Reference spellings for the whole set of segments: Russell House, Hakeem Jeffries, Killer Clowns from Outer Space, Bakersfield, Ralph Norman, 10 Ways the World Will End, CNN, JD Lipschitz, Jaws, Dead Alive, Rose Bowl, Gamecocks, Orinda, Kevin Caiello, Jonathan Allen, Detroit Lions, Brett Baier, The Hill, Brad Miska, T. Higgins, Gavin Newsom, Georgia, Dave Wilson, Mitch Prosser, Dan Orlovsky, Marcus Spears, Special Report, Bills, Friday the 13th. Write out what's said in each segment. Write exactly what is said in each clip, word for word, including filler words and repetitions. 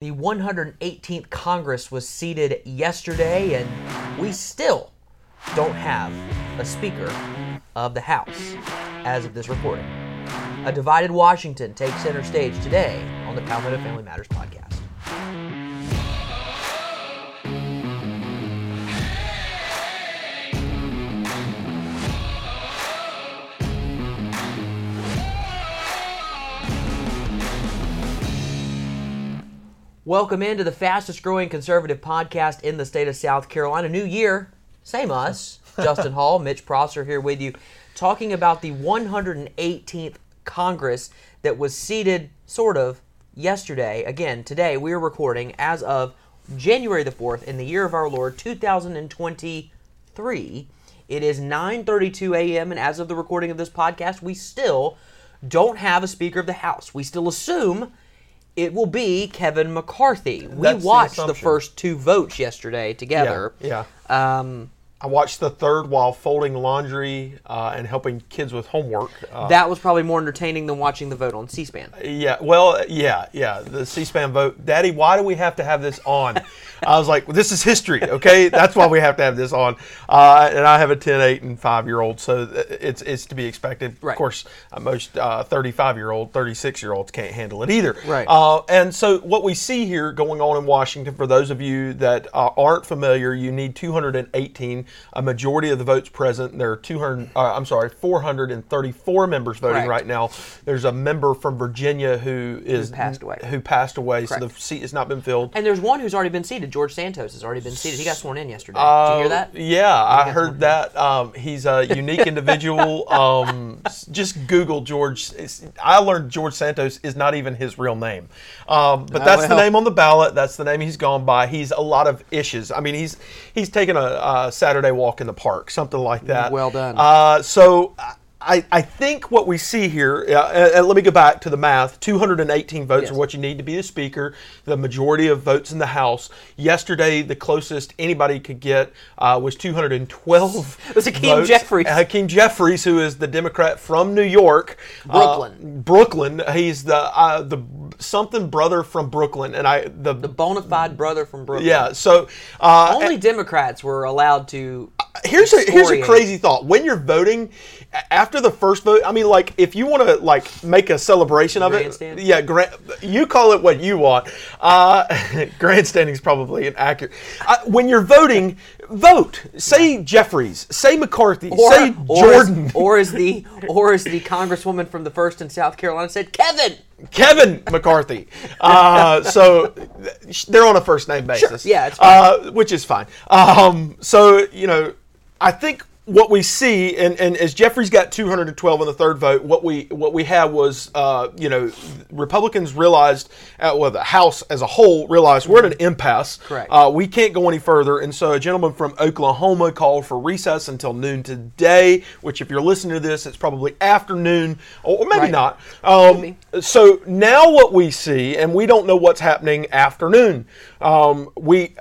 The one hundred eighteenth Congress was seated yesterday, and we still don't have a Speaker of the House as of this recording. A divided Washington takes center stage today on the Palmetto Family Matters podcast. Welcome into the fastest growing conservative podcast in the state of South Carolina. New year, same us, Justin Hall, Mitch Prosser here with you, talking about the one hundred eighteenth Congress that was seated, sort of, yesterday. Again, today we are recording as of January the fourth in the year of our Lord, two thousand twenty-three. It is nine thirty-two a.m. and as of the recording of this podcast, we still don't have a Speaker of the House. We still assume it will be Kevin McCarthy. We That's watched the, the first two votes yesterday together. Yeah. yeah. Um, I watched the third while folding laundry uh, and helping kids with homework. Uh, that was probably more entertaining than watching the vote on C-SPAN. Yeah. Well, yeah, yeah. The C-SPAN vote. Daddy, why do we have to have this on? I was like, well, this is history, okay? That's why we have to have this on. Uh, and I have a ten, eight, and five-year-old, so it's it's to be expected. Right. Of course, most uh, thirty-five-year-old, thirty-six-year-olds can't handle it either. Right. Uh, and so what we see here going on in Washington, for those of you that uh, aren't familiar, you need two hundred eighteen. A majority of the votes present. There are two hundred, uh, I'm sorry, four hundred thirty-four members voting right. right now. There's a member from Virginia who is who passed away. Who passed away Correct. So the seat has not been filled. And there's one who's already been seated. George Santos has already been seated. He got sworn in yesterday. Uh, Did you hear that? Yeah, he I heard that. Um, he's a unique individual. um, just Google George. It's, I learned George Santos is not even his real name, um, but I that's the help. name on the ballot. That's the name he's gone by. He's a lot of issues. I mean, he's he's taken a, a Saturday. Saturday walk in the park, something like that. Well done. Uh, so I, I think what we see here, uh, and let me go back to the math, two hundred eighteen votes yes. are what you need to be the Speaker, the majority of votes in the House. Yesterday, the closest anybody could get uh, was two hundred twelve It was Hakeem Jeffries. Hakeem Jeffries, who is the Democrat from New York. Brooklyn. Uh, Brooklyn. He's the uh, the something brother from Brooklyn. and I The, the bona fide brother from Brooklyn. Yeah, so... Uh, Only and, Democrats were allowed to... Here's a here's a crazy thought. When you're voting, after the first vote, I mean, like, if you want to, like, make a celebration of it, yeah, grand, you call it what you want. Uh, grandstanding is probably inaccurate. Uh, when you're voting, vote. Say Jeffries. Say McCarthy. Or, say Jordan. Or is the or is the Congresswoman from the first in South Carolina said Kevin. Kevin McCarthy. Uh, so they're on a first name basis. Sure. Yeah, it's fine. Uh, which is fine. Um, so you know. I think what we see, and, and as Jeffries got two hundred twelve in the third vote, what we what we had was, uh, you know, Republicans realized, uh, well, the House as a whole realized we're at an impasse. Correct. Uh, we can't go any further, and so a gentleman from Oklahoma called for recess until noon today, which if you're listening to this, it's probably afternoon, or maybe right. not. Um, so now what we see, and we don't know what's happening afternoon, um, we...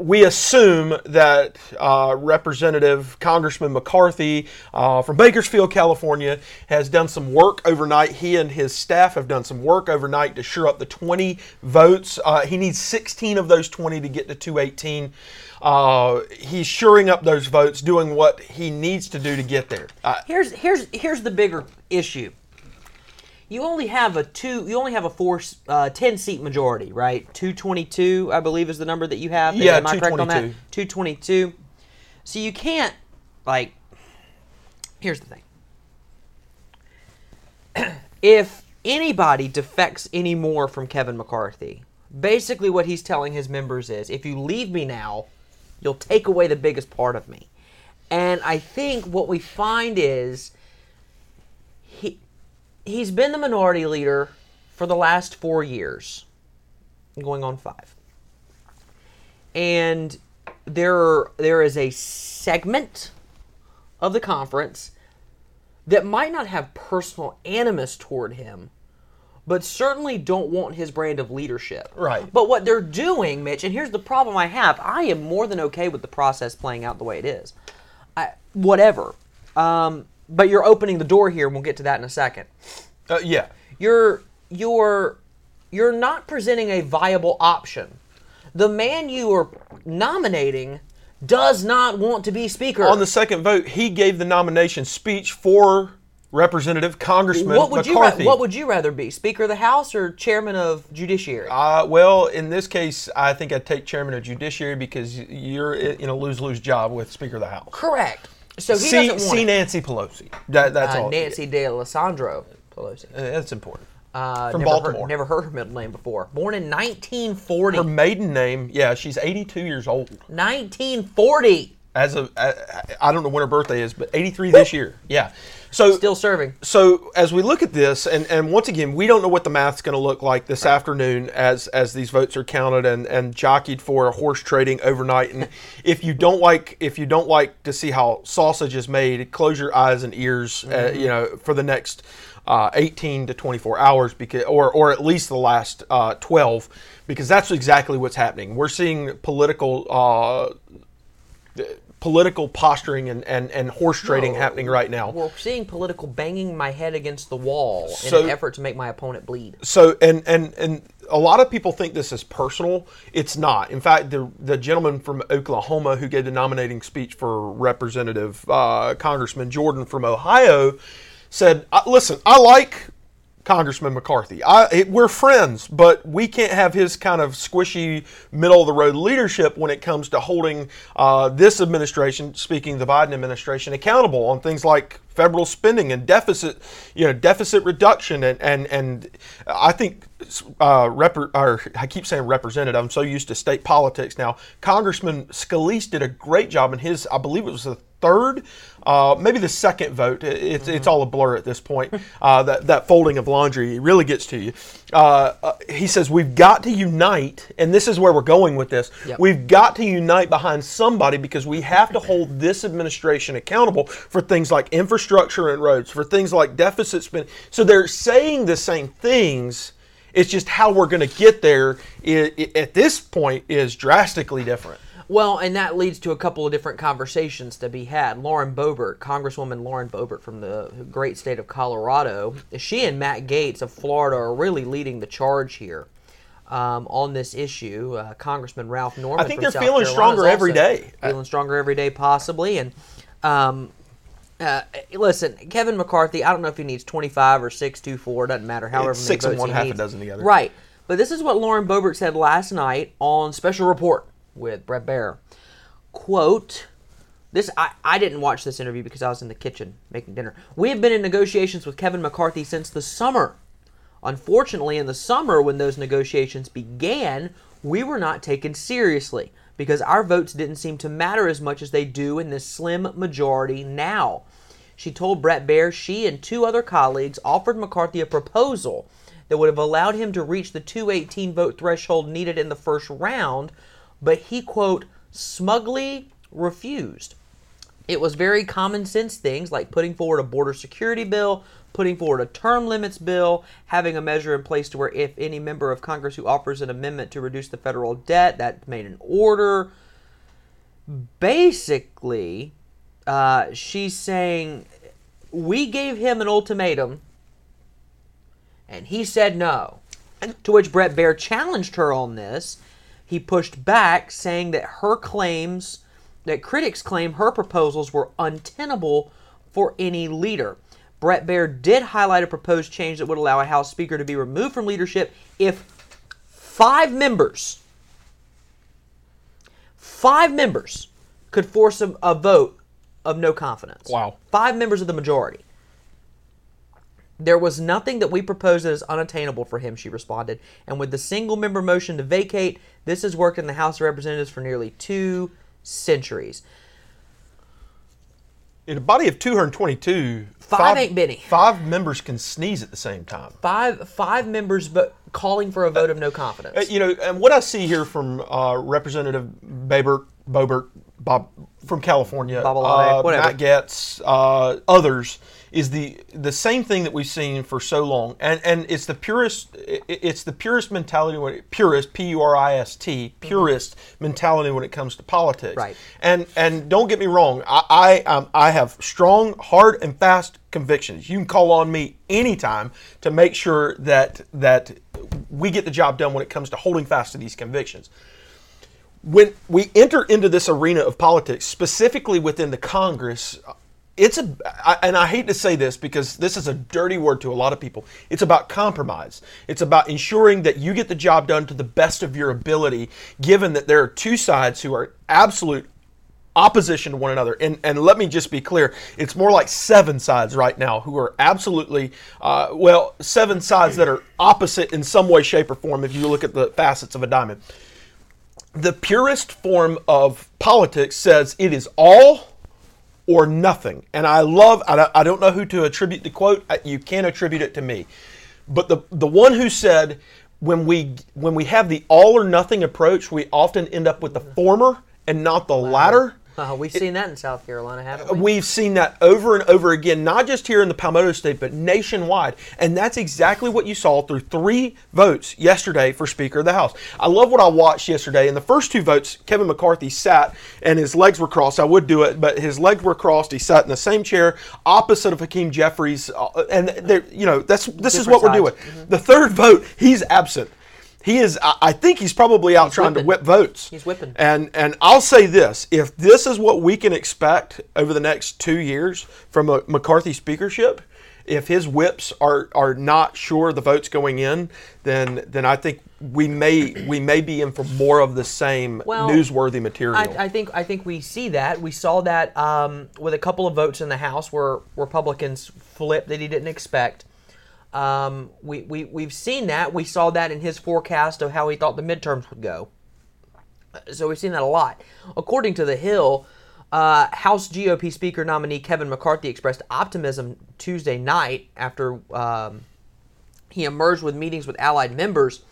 We assume that uh, Representative Congressman McCarthy uh, from Bakersfield, California, has done some work overnight. He and his staff have done some work overnight to shore up the twenty votes. Uh, he needs sixteen of those twenty to get to two eighteen. Uh, he's shoring up those votes, doing what he needs to do to get there. Uh, here's here's here's the bigger issue. You only have a two. You only have a four, uh, ten seat majority, right? Two twenty two, I believe, is the number that you have. Yeah, am I correct on that? Two twenty two. So you can't, like. Here's the thing. If anybody defects any more from Kevin McCarthy, basically what he's telling his members is, if you leave me now, you'll take away the biggest part of me. And I think what we find is. He's been the minority leader for the last four years, going on five. And there, there is a segment of the conference that might not have personal animus toward him, but certainly don't want his brand of leadership. Right. But what they're doing, Mitch, and here's the problem I have, I am more than okay with the process playing out the way it is. I, whatever. Um... But you're opening the door here, and we'll get to that in a second. Uh, yeah. You're, you're you're not presenting a viable option. The man you are nominating does not want to be speaker. On the second vote, he gave the nomination speech for Representative Congressman what would McCarthy. You ra- what would you rather be, Speaker of the House or Chairman of Judiciary? Uh, well, in this case, I think I'd take Chairman of Judiciary because you're in a lose-lose job with Speaker of the House. Correct. So he see, doesn't want see it. Nancy Pelosi. That, that's uh, all. Nancy d'Alesandro Pelosi. Uh, that's important. Uh, From never Baltimore. Heard, never heard her middle name before. Born in nineteen forty. Her maiden name, yeah, she's eighty-two years old. nineteen forty. As of, I, I don't know when her birthday is, but eighty-three this year. Yeah. So still serving. So as we look at this, and, and once again, we don't know what the math's going to look like this right. afternoon as as these votes are counted and, and jockeyed for, horse trading overnight. And if you don't like if you don't like to see how sausage is made, close your eyes and ears. Mm-hmm. Uh, you know, for the next uh, eighteen to twenty-four hours, because or or at least the last uh, twelve, because that's exactly what's happening. We're seeing political. Uh, political posturing and, and, and horse trading no, happening right now. We're seeing political banging my head against the wall so, in an effort to make my opponent bleed. So, and, and, and a lot of people think this is personal. It's not. In fact, the the gentleman from Oklahoma who gave the nominating speech for Representative uh, Congressman Jordan from Ohio said, listen, I like Congressman McCarthy. I, it, we're friends, but we can't have his kind of squishy, middle-of-the-road leadership when it comes to holding uh, this administration, speaking the Biden administration, accountable on things like federal spending and deficit, you know, deficit reduction. And and, and I think, uh, rep- or I keep saying representative, I'm so used to state politics now. Congressman Scalise did a great job in his, I believe it was the third, uh, maybe the second vote. It's mm-hmm. it's all a blur at this point. Uh, that that folding of laundry really gets to you. Uh, uh, he says we've got to unite, and this is where we're going with this. Yep. We've got to unite behind somebody because we have to hold this administration accountable for things like infrastructure and roads, for things like deficit spending. So they're saying the same things. It's just how we're going to get there it, it, at this point is drastically different. Well, and that leads to a couple of different conversations to be had. Lauren Boebert, Congresswoman Lauren Boebert from the great state of Colorado, she and Matt Gaetz of Florida are really leading the charge here um, on this issue. Uh, Congressman Ralph Norman, I think they're South feeling Carolina's stronger every day. Feeling stronger every day, possibly. And um, uh, listen, Kevin McCarthy, I don't know if he needs twenty-five or six, two, four, doesn't matter. However, it's many six votes and one, he half needs. A dozen together. Right, but this is what Lauren Boebert said last night on Special Report with Brett Baier. Quote, this I, I didn't watch this interview because I was in the kitchen making dinner. We have been in negotiations with Kevin McCarthy since the summer. Unfortunately, in the summer when those negotiations began, we were not taken seriously because our votes didn't seem to matter as much as they do in this slim majority now. She told Brett Baier she and two other colleagues offered McCarthy a proposal that would have allowed him to reach the two eighteen vote threshold needed in the first round, but he, quote, smugly refused. It was very common sense things like putting forward a border security bill, putting forward a term limits bill, having a measure in place to where if any member of Congress who offers an amendment to reduce the federal debt, that's made an order. Basically, uh, she's saying, we gave him an ultimatum, and he said no. To which Brett Baier challenged her on this. He pushed back, saying that her claims, that critics claim her proposals were untenable for any leader. Brett Baier did highlight a proposed change that would allow a House Speaker to be removed from leadership if five members, five members could force a, a vote of no confidence. Wow. Five members of the majority. There was nothing that we proposed that is unattainable for him, she responded. And with the single-member motion to vacate, this has worked in the House of Representatives for nearly two centuries. In a body of two hundred twenty-two, five, five ain't Benny. Five members can sneeze at the same time. Five five members but calling for a vote uh, of no confidence. Uh, you know, and what I see here from uh, Representative Boebert, Boebert, Bob, from California, uh, Matt Gaetz, uh, others, is the the same thing that we've seen for so long, and and it's the purist, it's the purist mentality when it, purist P U R I S T purist mm-hmm. mentality when it comes to politics. Right. And and don't get me wrong, I I, um, I have strong, hard, and fast convictions. You can call on me anytime to make sure that that we get the job done when it comes to holding fast to these convictions. When we enter into this arena of politics, specifically within the Congress, it's a, I, and I hate to say this because this is a dirty word to a lot of people, it's about compromise. It's about ensuring that you get the job done to the best of your ability, given that there are two sides who are absolute opposition to one another. And and let me just be clear, it's more like seven sides right now who are absolutely, uh, well, seven sides that are opposite in some way, shape, or form if you look at the facets of a diamond. The purest form of politics says it is all or nothing. And I love, I don't know who to attribute the quote. You can't attribute it to me. But the the one who said, when we when we have the all or nothing approach, we often end up with the former and not the wow. latter. Uh, we've seen that in South Carolina, haven't we? We've seen that over and over again, not just here in the Palmetto State, but nationwide. And that's exactly what you saw through three votes yesterday for Speaker of the House. I love what I watched yesterday. In the first two votes, Kevin McCarthy sat and his legs were crossed. I would do it, but his legs were crossed. He sat in the same chair opposite of Hakeem Jeffries. And, you know, that's this Different is what sides. We're doing. Mm-hmm. The third vote, he's absent. He is. I think he's probably out he's trying whipping. to whip votes. He's whipping. And and I'll say this: if this is what we can expect over the next two years from a McCarthy speakership, if his whips are, are not sure the votes going in, then then I think we may we may be in for more of the same well, newsworthy material. I, I think I think we see that. We saw that um, with a couple of votes in the House where Republicans flipped that he didn't expect. Um, we, we, we've seen that. We saw that in his forecast of how he thought the midterms would go. So we've seen that a lot. According to The Hill, uh, House G O P Speaker nominee Kevin McCarthy expressed optimism Tuesday night after um, he emerged with meetings with allied members,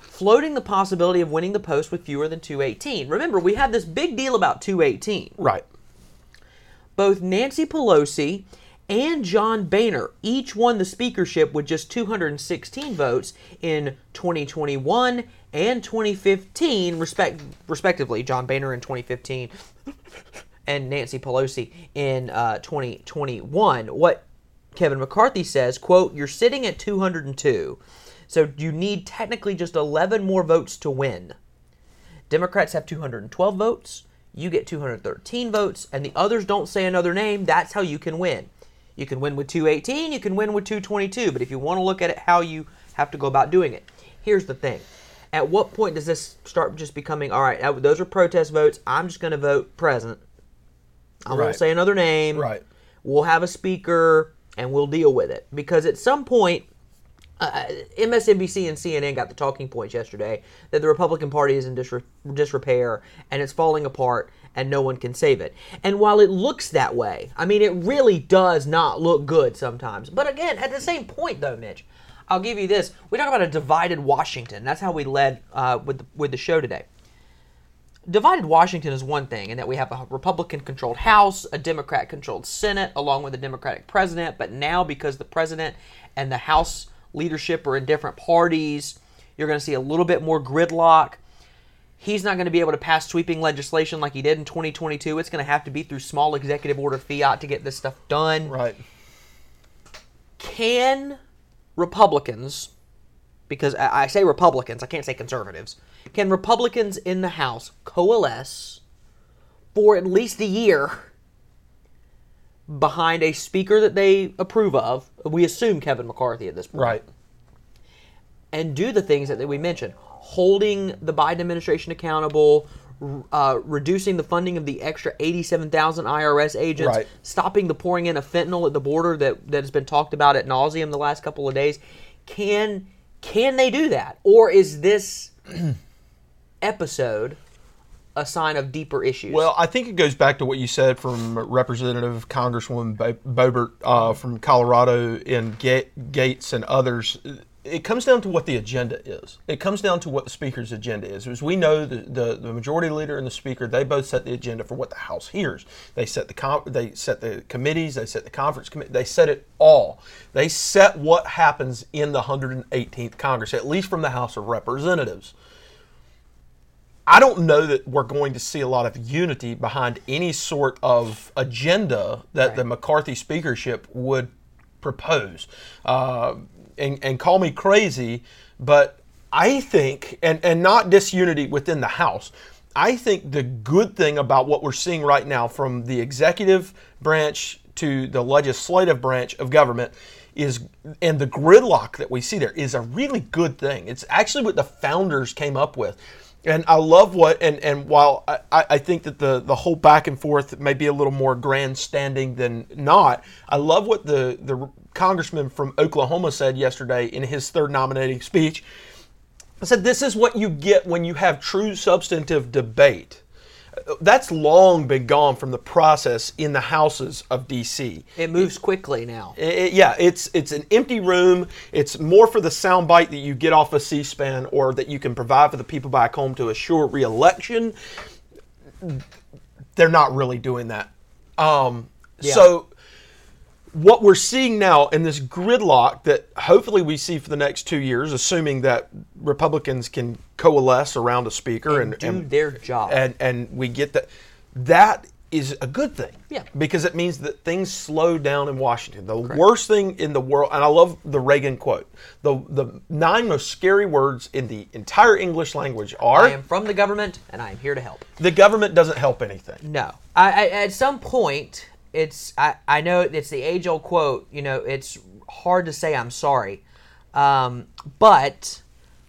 floating the possibility of winning the post with fewer than two eighteen. Remember, we had this big deal about two eighteen. Right. Both Nancy Pelosi and John Boehner each won the speakership with just two hundred sixteen votes in twenty twenty-one and twenty fifteen, respect, respectively. John Boehner in twenty fifteen and Nancy Pelosi in uh, twenty twenty-one. What Kevin McCarthy says, quote, "You're sitting at two hundred two, so you need technically just eleven more votes to win. Democrats have two hundred twelve votes. You get two hundred thirteen votes, and the others don't say another name. That's how you can win. You can win with two eighteen, you can win with two twenty-two, but if you want to look at it, how you have to go about doing it." Here's the thing. At what point does this start just becoming, all right, those are protest votes, I'm just going to vote present. I won't right. say another name. Right. We'll have a speaker, and we'll deal with it. Because at some point, uh, M S N B C and C N N got the talking points yesterday that the Republican Party is in disre- disrepair, and it's falling apart, and no one can save it. And while it looks that way, I mean, it really does not look good sometimes. But again, at the same point, though, Mitch, I'll give you this. We talk about a divided Washington. That's how we led uh, with the, with the show today. Divided Washington is one thing, in that we have a Republican-controlled House, a Democrat-controlled Senate, along with a Democratic president. But now, because the president and the House leadership are in different parties, you're going to see a little bit more gridlock. He's not going to be able to pass sweeping legislation like he did in twenty twenty-two. It's going to have to be through small executive order fiat to get this stuff done. Right. Can Republicans, because I say Republicans, I can't say conservatives, can Republicans in the House coalesce for at least a year behind a speaker that they approve of? We assume Kevin McCarthy at this point. Right. And do the things that we mentioned. Holding the Biden administration accountable, uh, reducing the funding of the extra eighty-seven thousand I R S agents, right. stopping the pouring in of fentanyl at the border that, that has been talked about ad nauseum the last couple of days. Can can they do that? Or is this episode a sign of deeper issues? Well, I think it goes back to what you said from Representative Congresswoman Boebert uh, from Colorado and Gates and others. it comes down to what the agenda is. It comes down to what the speaker's agenda is. As we know, the, the, the majority leader and the speaker, they both set the agenda for what the House hears. They set the com- they set the committees, they set the conference committee, they set it all. They set what happens in the one hundred eighteenth Congress, at least from the House of Representatives. I don't know that we're going to see a lot of unity behind any sort of agenda that right. the McCarthy speakership would propose. Uh, and, and call me crazy, but I think, and, and not disunity within the House, I think the good thing about what we're seeing right now from the executive branch to the legislative branch of government is, and the gridlock that we see there, is a really good thing. It's actually what the founders came up with. And I love what, and, and while I, I think that the, the whole back and forth may be a little more grandstanding than not, I love what the, the congressman from Oklahoma said yesterday in his third nominating speech. I said, this is what you get when you have true substantive debate. That's long been gone from the process in the houses of D C. It moves it, quickly now. It, it, yeah, it's it's an empty room. It's more for the soundbite that you get off of C-SPAN or that you can provide for the people back home to assure re-election. They're not really doing that. Um, yeah. So what we're seeing now in this gridlock that hopefully we see for the next two years, assuming that Republicans can coalesce around a speaker and, and do and, their job, and and we get that, that is a good thing. Yeah, because it means that things slow down in Washington. The Correct. Worst thing in the world, and I love the Reagan quote: the the nine most scary words in the entire English language are, "I am from the government, and I am here to help." The government doesn't help anything. No, I, I, at some point. It's I, I know it's the age-old quote, you know, it's hard to say I'm sorry. Um, but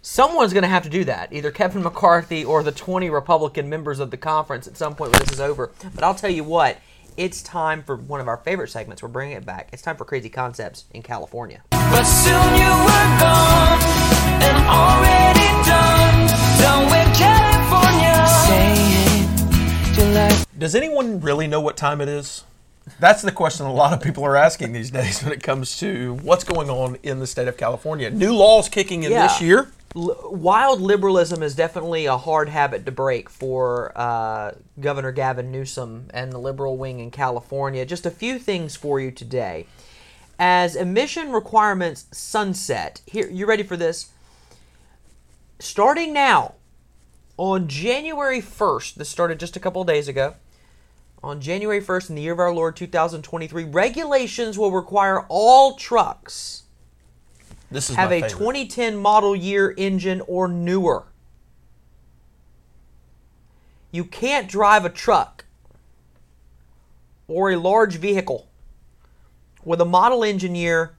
someone's going to have to do that, either Kevin McCarthy or the twenty Republican members of the conference at some point when this is over. But I'll tell you what, it's time for one of our favorite segments. We're bringing it back. It's time for Crazy Concepts in California. But soon you were gone and already done, done with California. Say it, July. Does anyone really know what time it is? That's the question a lot of people are asking these days when it comes to what's going on in the state of California. New laws kicking in yeah. this year. L- wild liberalism is definitely a hard habit to break for uh, Governor Gavin Newsom and the liberal wing in California. Just a few things for you today. As emission requirements sunset, here, you ready for this? Starting now, on January first, this started just a couple of days ago, on January first, in the year of our Lord two thousand twenty-three, regulations will require all trucks this is have a twenty ten model year engine or newer. You can't drive a truck or a large vehicle with a model engine year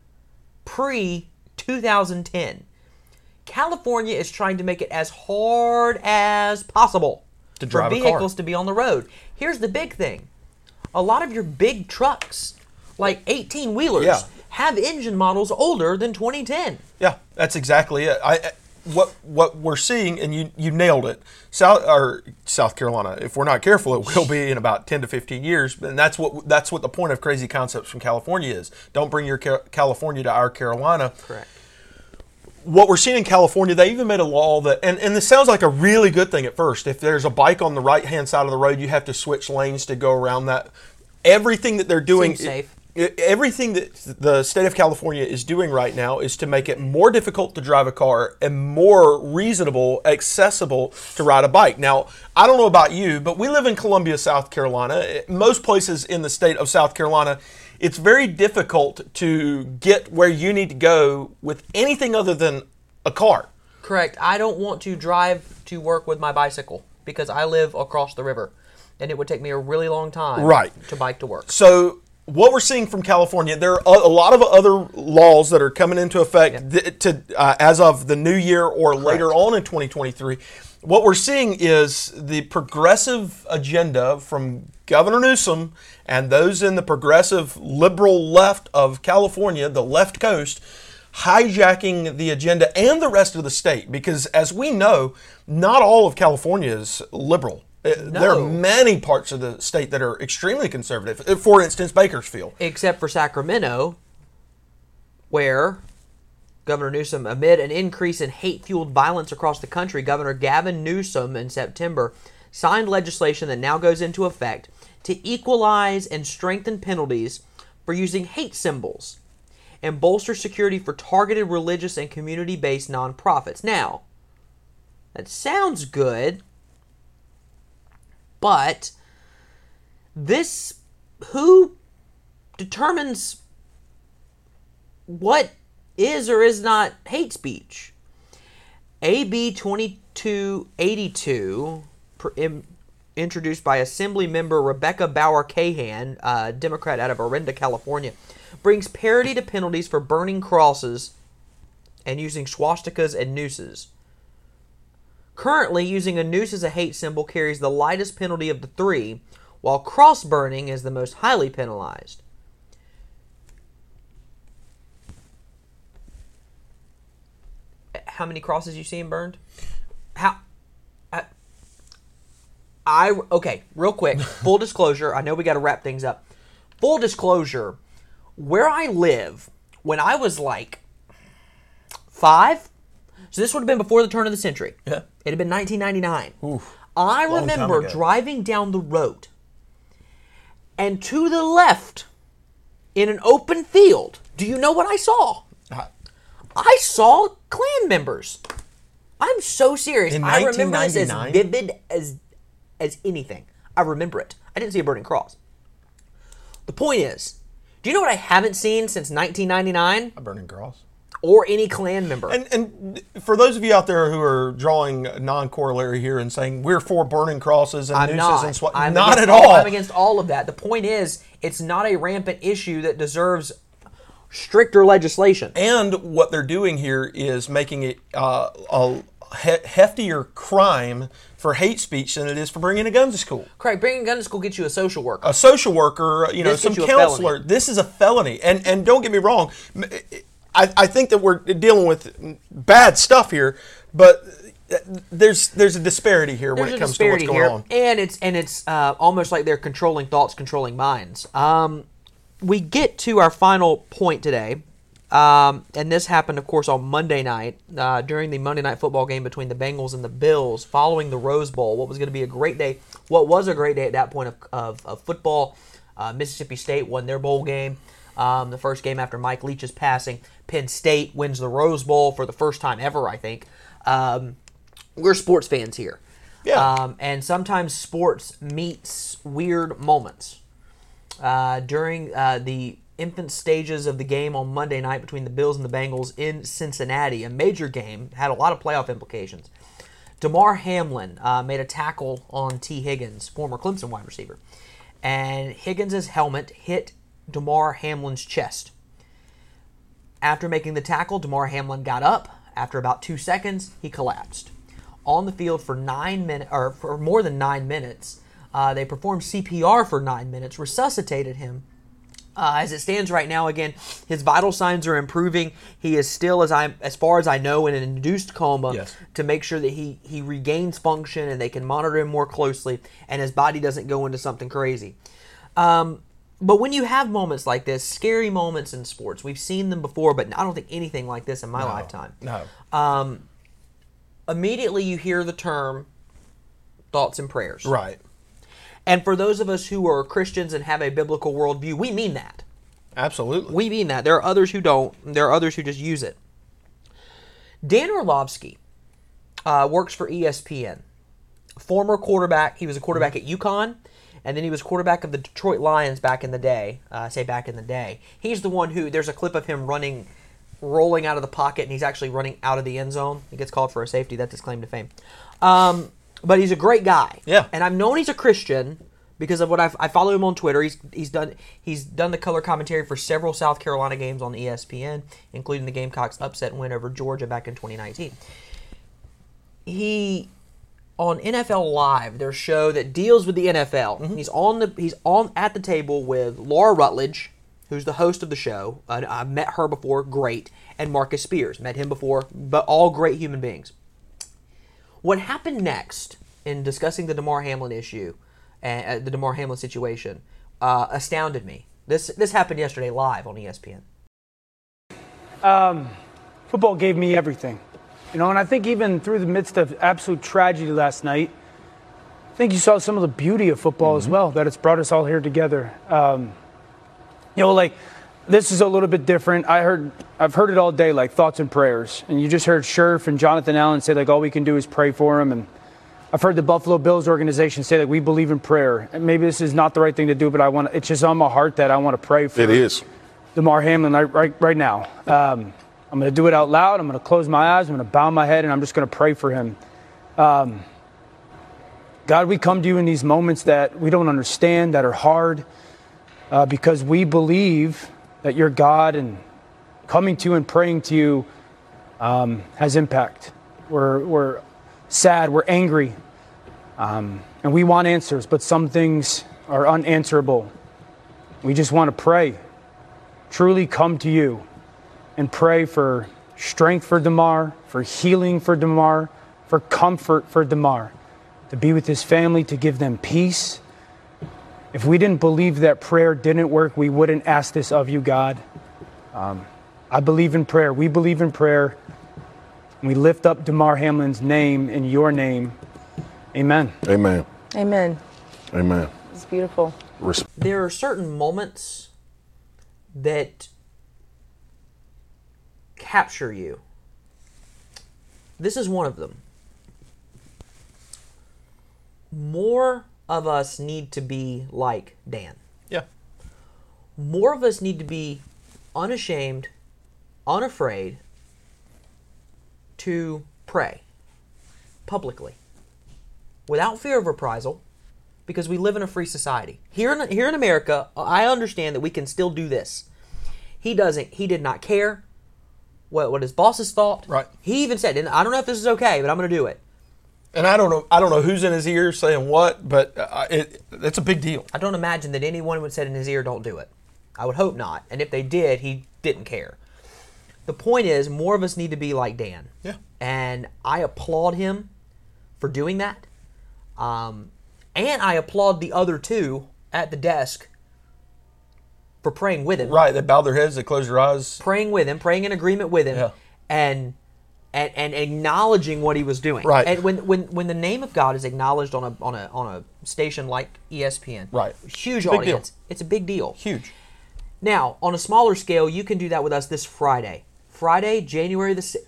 pre-twenty ten. California is trying to make it as hard as possible to drive for vehicles to be on the road. Here's the big thing. A lot of your big trucks, like eighteen-wheelers, yeah. have engine models older than twenty ten. Yeah, that's exactly it. I, I what what we're seeing, and you, you nailed it, South or South Carolina, if we're not careful, it will be in about ten to fifteen years. And that's what that's what the point of Crazy Concepts from California is. Don't bring your California to our Carolina. Correct. What we're seeing in California, they even made a law that, and, and this sounds like a really good thing at first. If there's a bike on the right-hand side of the road, you have to switch lanes to go around that. Everything that they're doing, seems safe. Everything that the state of California is doing right now is to make it more difficult to drive a car and more reasonable, accessible to ride a bike. Now, I don't know about you, but we live in Columbia, South Carolina. Most places in the state of South Carolina, it's very difficult to get where you need to go with anything other than a car. Correct. I don't want to drive to work with my bicycle because I live across the river, and it would take me a really long time right. to bike to work. So what we're seeing from California, there are a lot of other laws that are coming into effect yeah. th- to uh, as of the new year or Correct. Later on in twenty twenty-three. What we're seeing is the progressive agenda from Governor Newsom and those in the progressive liberal left of California, the left coast, hijacking the agenda and the rest of the state. Because as we know, not all of California is liberal. No. There are many parts of the state that are extremely conservative. For instance, Bakersfield. Except for Sacramento, where Governor Newsom, amid an increase in hate-fueled violence across the country, Governor Gavin Newsom in September signed legislation that now goes into effect to equalize and strengthen penalties for using hate symbols and bolster security for targeted religious and community-based nonprofits. Now, that sounds good, but this, who determines what is or is not hate speech? A B twenty-two eighty-two, introduced by Assembly member Rebecca Bauer-Cahan, a Democrat out of Orinda, California, brings parity to penalties for burning crosses and using swastikas and nooses. Currently, using a noose as a hate symbol carries the lightest penalty of the three, while cross burning is the most highly penalized. How many crosses you seen burned? How? I, I okay. Real quick, full disclosure. I know we got to wrap things up. Full disclosure. Where I live, when I was like five, so this would have been before the turn of the century. Yeah. It had been nineteen ninety-nine. Oof, I remember driving down the road, and to the left, in an open field, do you know what I saw? Uh, I saw Klan members. I'm so serious. In I remember this as vivid as as anything. I remember it. I didn't see a burning cross. The point is, do you know what I haven't seen since nineteen ninety-nine? A burning cross. Or any Klan member. And, and for those of you out there who are drawing non-corollary here and saying we're for burning crosses and I'm nooses not. and swat, I'm not at all. all. I'm against all of that. The point is, it's not a rampant issue that deserves stricter legislation. And what they're doing here is making it uh, a he- heftier crime for hate speech than it is for bringing a gun to school. Correct. Bringing a gun to school gets you a social worker. A social worker, you know, this some you counselor. This is a felony. And and don't get me wrong, I, I think that we're dealing with bad stuff here, but there's there's a disparity here there's when it comes to what's going here. on. And it's and it's uh, almost like they're controlling thoughts, controlling minds. Um, we get to our final point today, um, and this happened, of course, on Monday night uh, during the Monday night football game between the Bengals and the Bills following the Rose Bowl. What was going to be a great day, what was a great day at that point of, of, of football. Uh, Mississippi State won their bowl game, um, the first game after Mike Leach's passing. Penn State wins the Rose Bowl for the first time ever, I think. Um, we're sports fans here. Yeah. Um, and sometimes sports meets weird moments. Uh, during uh, the infant stages of the game on Monday night between the Bills and the Bengals in Cincinnati, a major game, had a lot of playoff implications. Damar Hamlin uh, made a tackle on T. Higgins, former Clemson wide receiver, and Higgins' helmet hit Damar Hamlin's chest. After making the tackle, Damar Hamlin got up. After about two seconds, he collapsed. On the field for nine minutes, or for more than nine minutes, Uh, they performed C P R for nine minutes, resuscitated him. Uh, as it stands right now, again, his vital signs are improving. He is still, as I as far as I know, in an induced coma yes. to make sure that he he regains function and they can monitor him more closely and his body doesn't go into something crazy. Um, but when you have moments like this, scary moments in sports, we've seen them before, but I don't think anything like this in my no, lifetime. No. Um, immediately you hear the term thoughts and prayers. Right. And for those of us who are Christians and have a biblical worldview, we mean that. Absolutely. We mean that. There are others who don't. There are others who just use it. Dan Orlovsky uh, works for E S P N. Former quarterback. He was a quarterback at UConn, and then he was quarterback of the Detroit Lions back in the day. Uh, I say back in the day. He's the one who, there's a clip of him running, rolling out of the pocket, and he's actually running out of the end zone. He gets called for a safety. That's his claim to fame. Um... But he's a great guy. Yeah. And I've known he's a Christian because of what I've, I follow him on Twitter. He's he's done he's done the color commentary for several South Carolina games on E S P N, including the Gamecocks' upset win over Georgia back in twenty nineteen. He, on N F L Live, their show that deals with the N F L, mm-hmm. he's on the he's on at the table with Laura Rutledge, who's the host of the show. Uh, I met her before, great, and Marcus Spears, met him before, but all great human beings. What happened next in discussing the Damar Hamlin issue, uh, the Damar Hamlin situation, uh, astounded me. This this happened yesterday live on E S P N. Um, football gave me everything. You know, and I think even through the midst of absolute tragedy last night, I think you saw some of the beauty of football mm-hmm. as well, that it's brought us all here together. Um, you know, like, this is a little bit different. I heard, I've heard it all day, like thoughts and prayers. And you just heard Scherf and Jonathan Allen say, like, all we can do is pray for him. And I've heard the Buffalo Bills organization say, like, we believe in prayer. And maybe this is not the right thing to do, but I want, it's just on my heart that I want to pray for. It is. Damar Hamlin right, right, right now. Um, I'm going to do it out loud. I'm going to close my eyes. I'm going to bow my head, and I'm just going to pray for him. Um, God, we come to you in these moments that we don't understand, that are hard, uh, because we believe that you're God, and coming to you and praying to you um, has impact. We're, we're sad. We're angry. Um, and we want answers, but some things are unanswerable. We just want to pray, truly come to you and pray for strength for Damar, for healing for Damar, for comfort for Damar, to be with his family, to give them peace. If we didn't believe that prayer didn't work, we wouldn't ask this of you, God. Um, I believe in prayer. We believe in prayer. We lift up Damar Hamlin's name in your name. Amen. Amen. Amen. Amen. It's beautiful. There are certain moments that capture you. This is one of them. More of us need to be like Dan. Yeah. More of us need to be unashamed, unafraid to pray publicly without fear of reprisal, because we live in a free society. Here in here in America, I understand that we can still do this. He doesn't he did not care what what his bosses thought. Right. He even said, and I don't know if this is okay, but I'm going to do it. And I don't know. I don't know who's in his ear saying what, but it, it's a big deal. I don't imagine that anyone would say in his ear, "Don't do it." I would hope not. And if they did, he didn't care. The point is, more of us need to be like Dan. Yeah. And I applaud him for doing that. Um, and I applaud the other two at the desk for praying with him. Right. They bow their heads. They close their eyes. Praying with him. Praying in agreement with him. Yeah. And. And, and acknowledging what he was doing. Right. And when, when when the name of God is acknowledged on a on a on a station like E S P N, right, huge big audience. Deal. It's a big deal. Huge. Now, on a smaller scale, you can do that with us this Friday. Friday, January the si-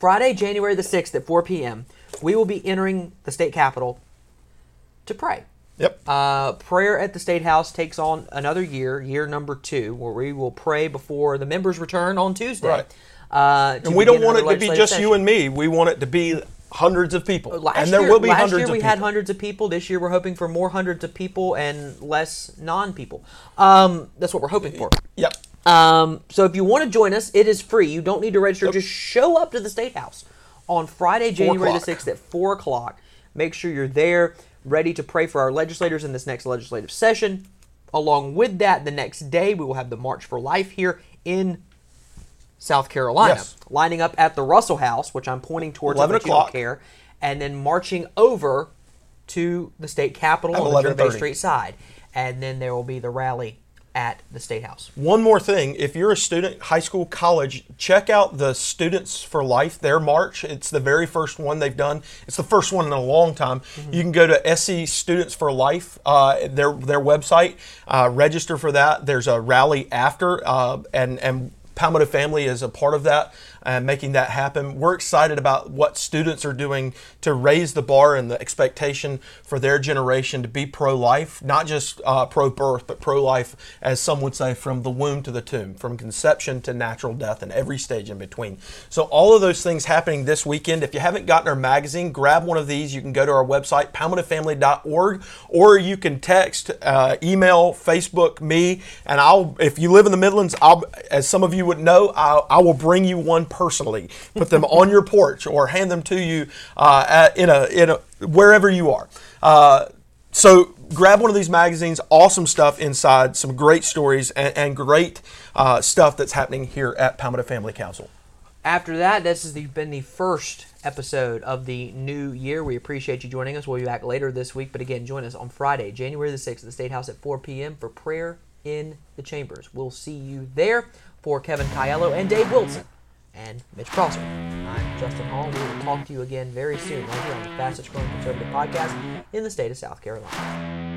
Friday, January the sixth at four p.m. We will be entering the state capitol to pray. Yep. Uh, prayer at the State House takes on another year, year number two, where we will pray before the members return on Tuesday. Right. Uh, and we don't want it to be just session. You and me. We want it to be hundreds of people. Last and there year, will be hundreds of people. Last year we had hundreds of people. This year we're hoping for more hundreds of people and less non-people. Um, that's what we're hoping for. Yep. Um, so if you want to join us, it is free. You don't need to register. Yep. Just show up to the State House on Friday, January the sixth at four o'clock. Make sure you're there, ready to pray for our legislators in this next legislative session. Along with that, the next day we will have the March for Life here in South Carolina, yes. Lining up at the Russell House, which I'm pointing towards, eleven o'clock. You don't care, and then marching over to the state capitol at on the Bay Street side. And then there will be the rally at the State House. One more thing, if you're a student, high school, college, check out the Students for Life, their march. It's the very first one they've done. It's the first one in a long time. Mm-hmm. You can go to S E Students for Life, uh, their their website, uh, register for that. There's a rally after, uh, and and Palmetto Family is a part of that and making that happen. We're excited about what students are doing to raise the bar and the expectation for their generation to be pro-life, not just uh, pro-birth, but pro-life, as some would say, from the womb to the tomb, from conception to natural death and every stage in between. So all of those things happening this weekend. If you haven't gotten our magazine, grab one of these. You can go to our website, palmetto family dot org, or you can text, uh, email, Facebook, me, and I'll. If you live in the Midlands, I'll, as some of you would know, I, I will bring you one personally. Put them on your porch or hand them to you uh, at, in a in a wherever you are. Uh, so grab one of these magazines. Awesome stuff inside. Some great stories and, and great uh, stuff that's happening here at Palmetto Family Council. After that, this has been the first episode of the new year. We appreciate you joining us. We'll be back later this week, but again, join us on Friday, January the sixth at the State House at four p.m. for prayer in the chambers. We'll see you there. For Kevin Caiello and Dave Wilson, and Mitch Prosser. I'm Justin Hall. We will talk to you again very soon right here on the fastest growing conservative podcast in the state of South Carolina.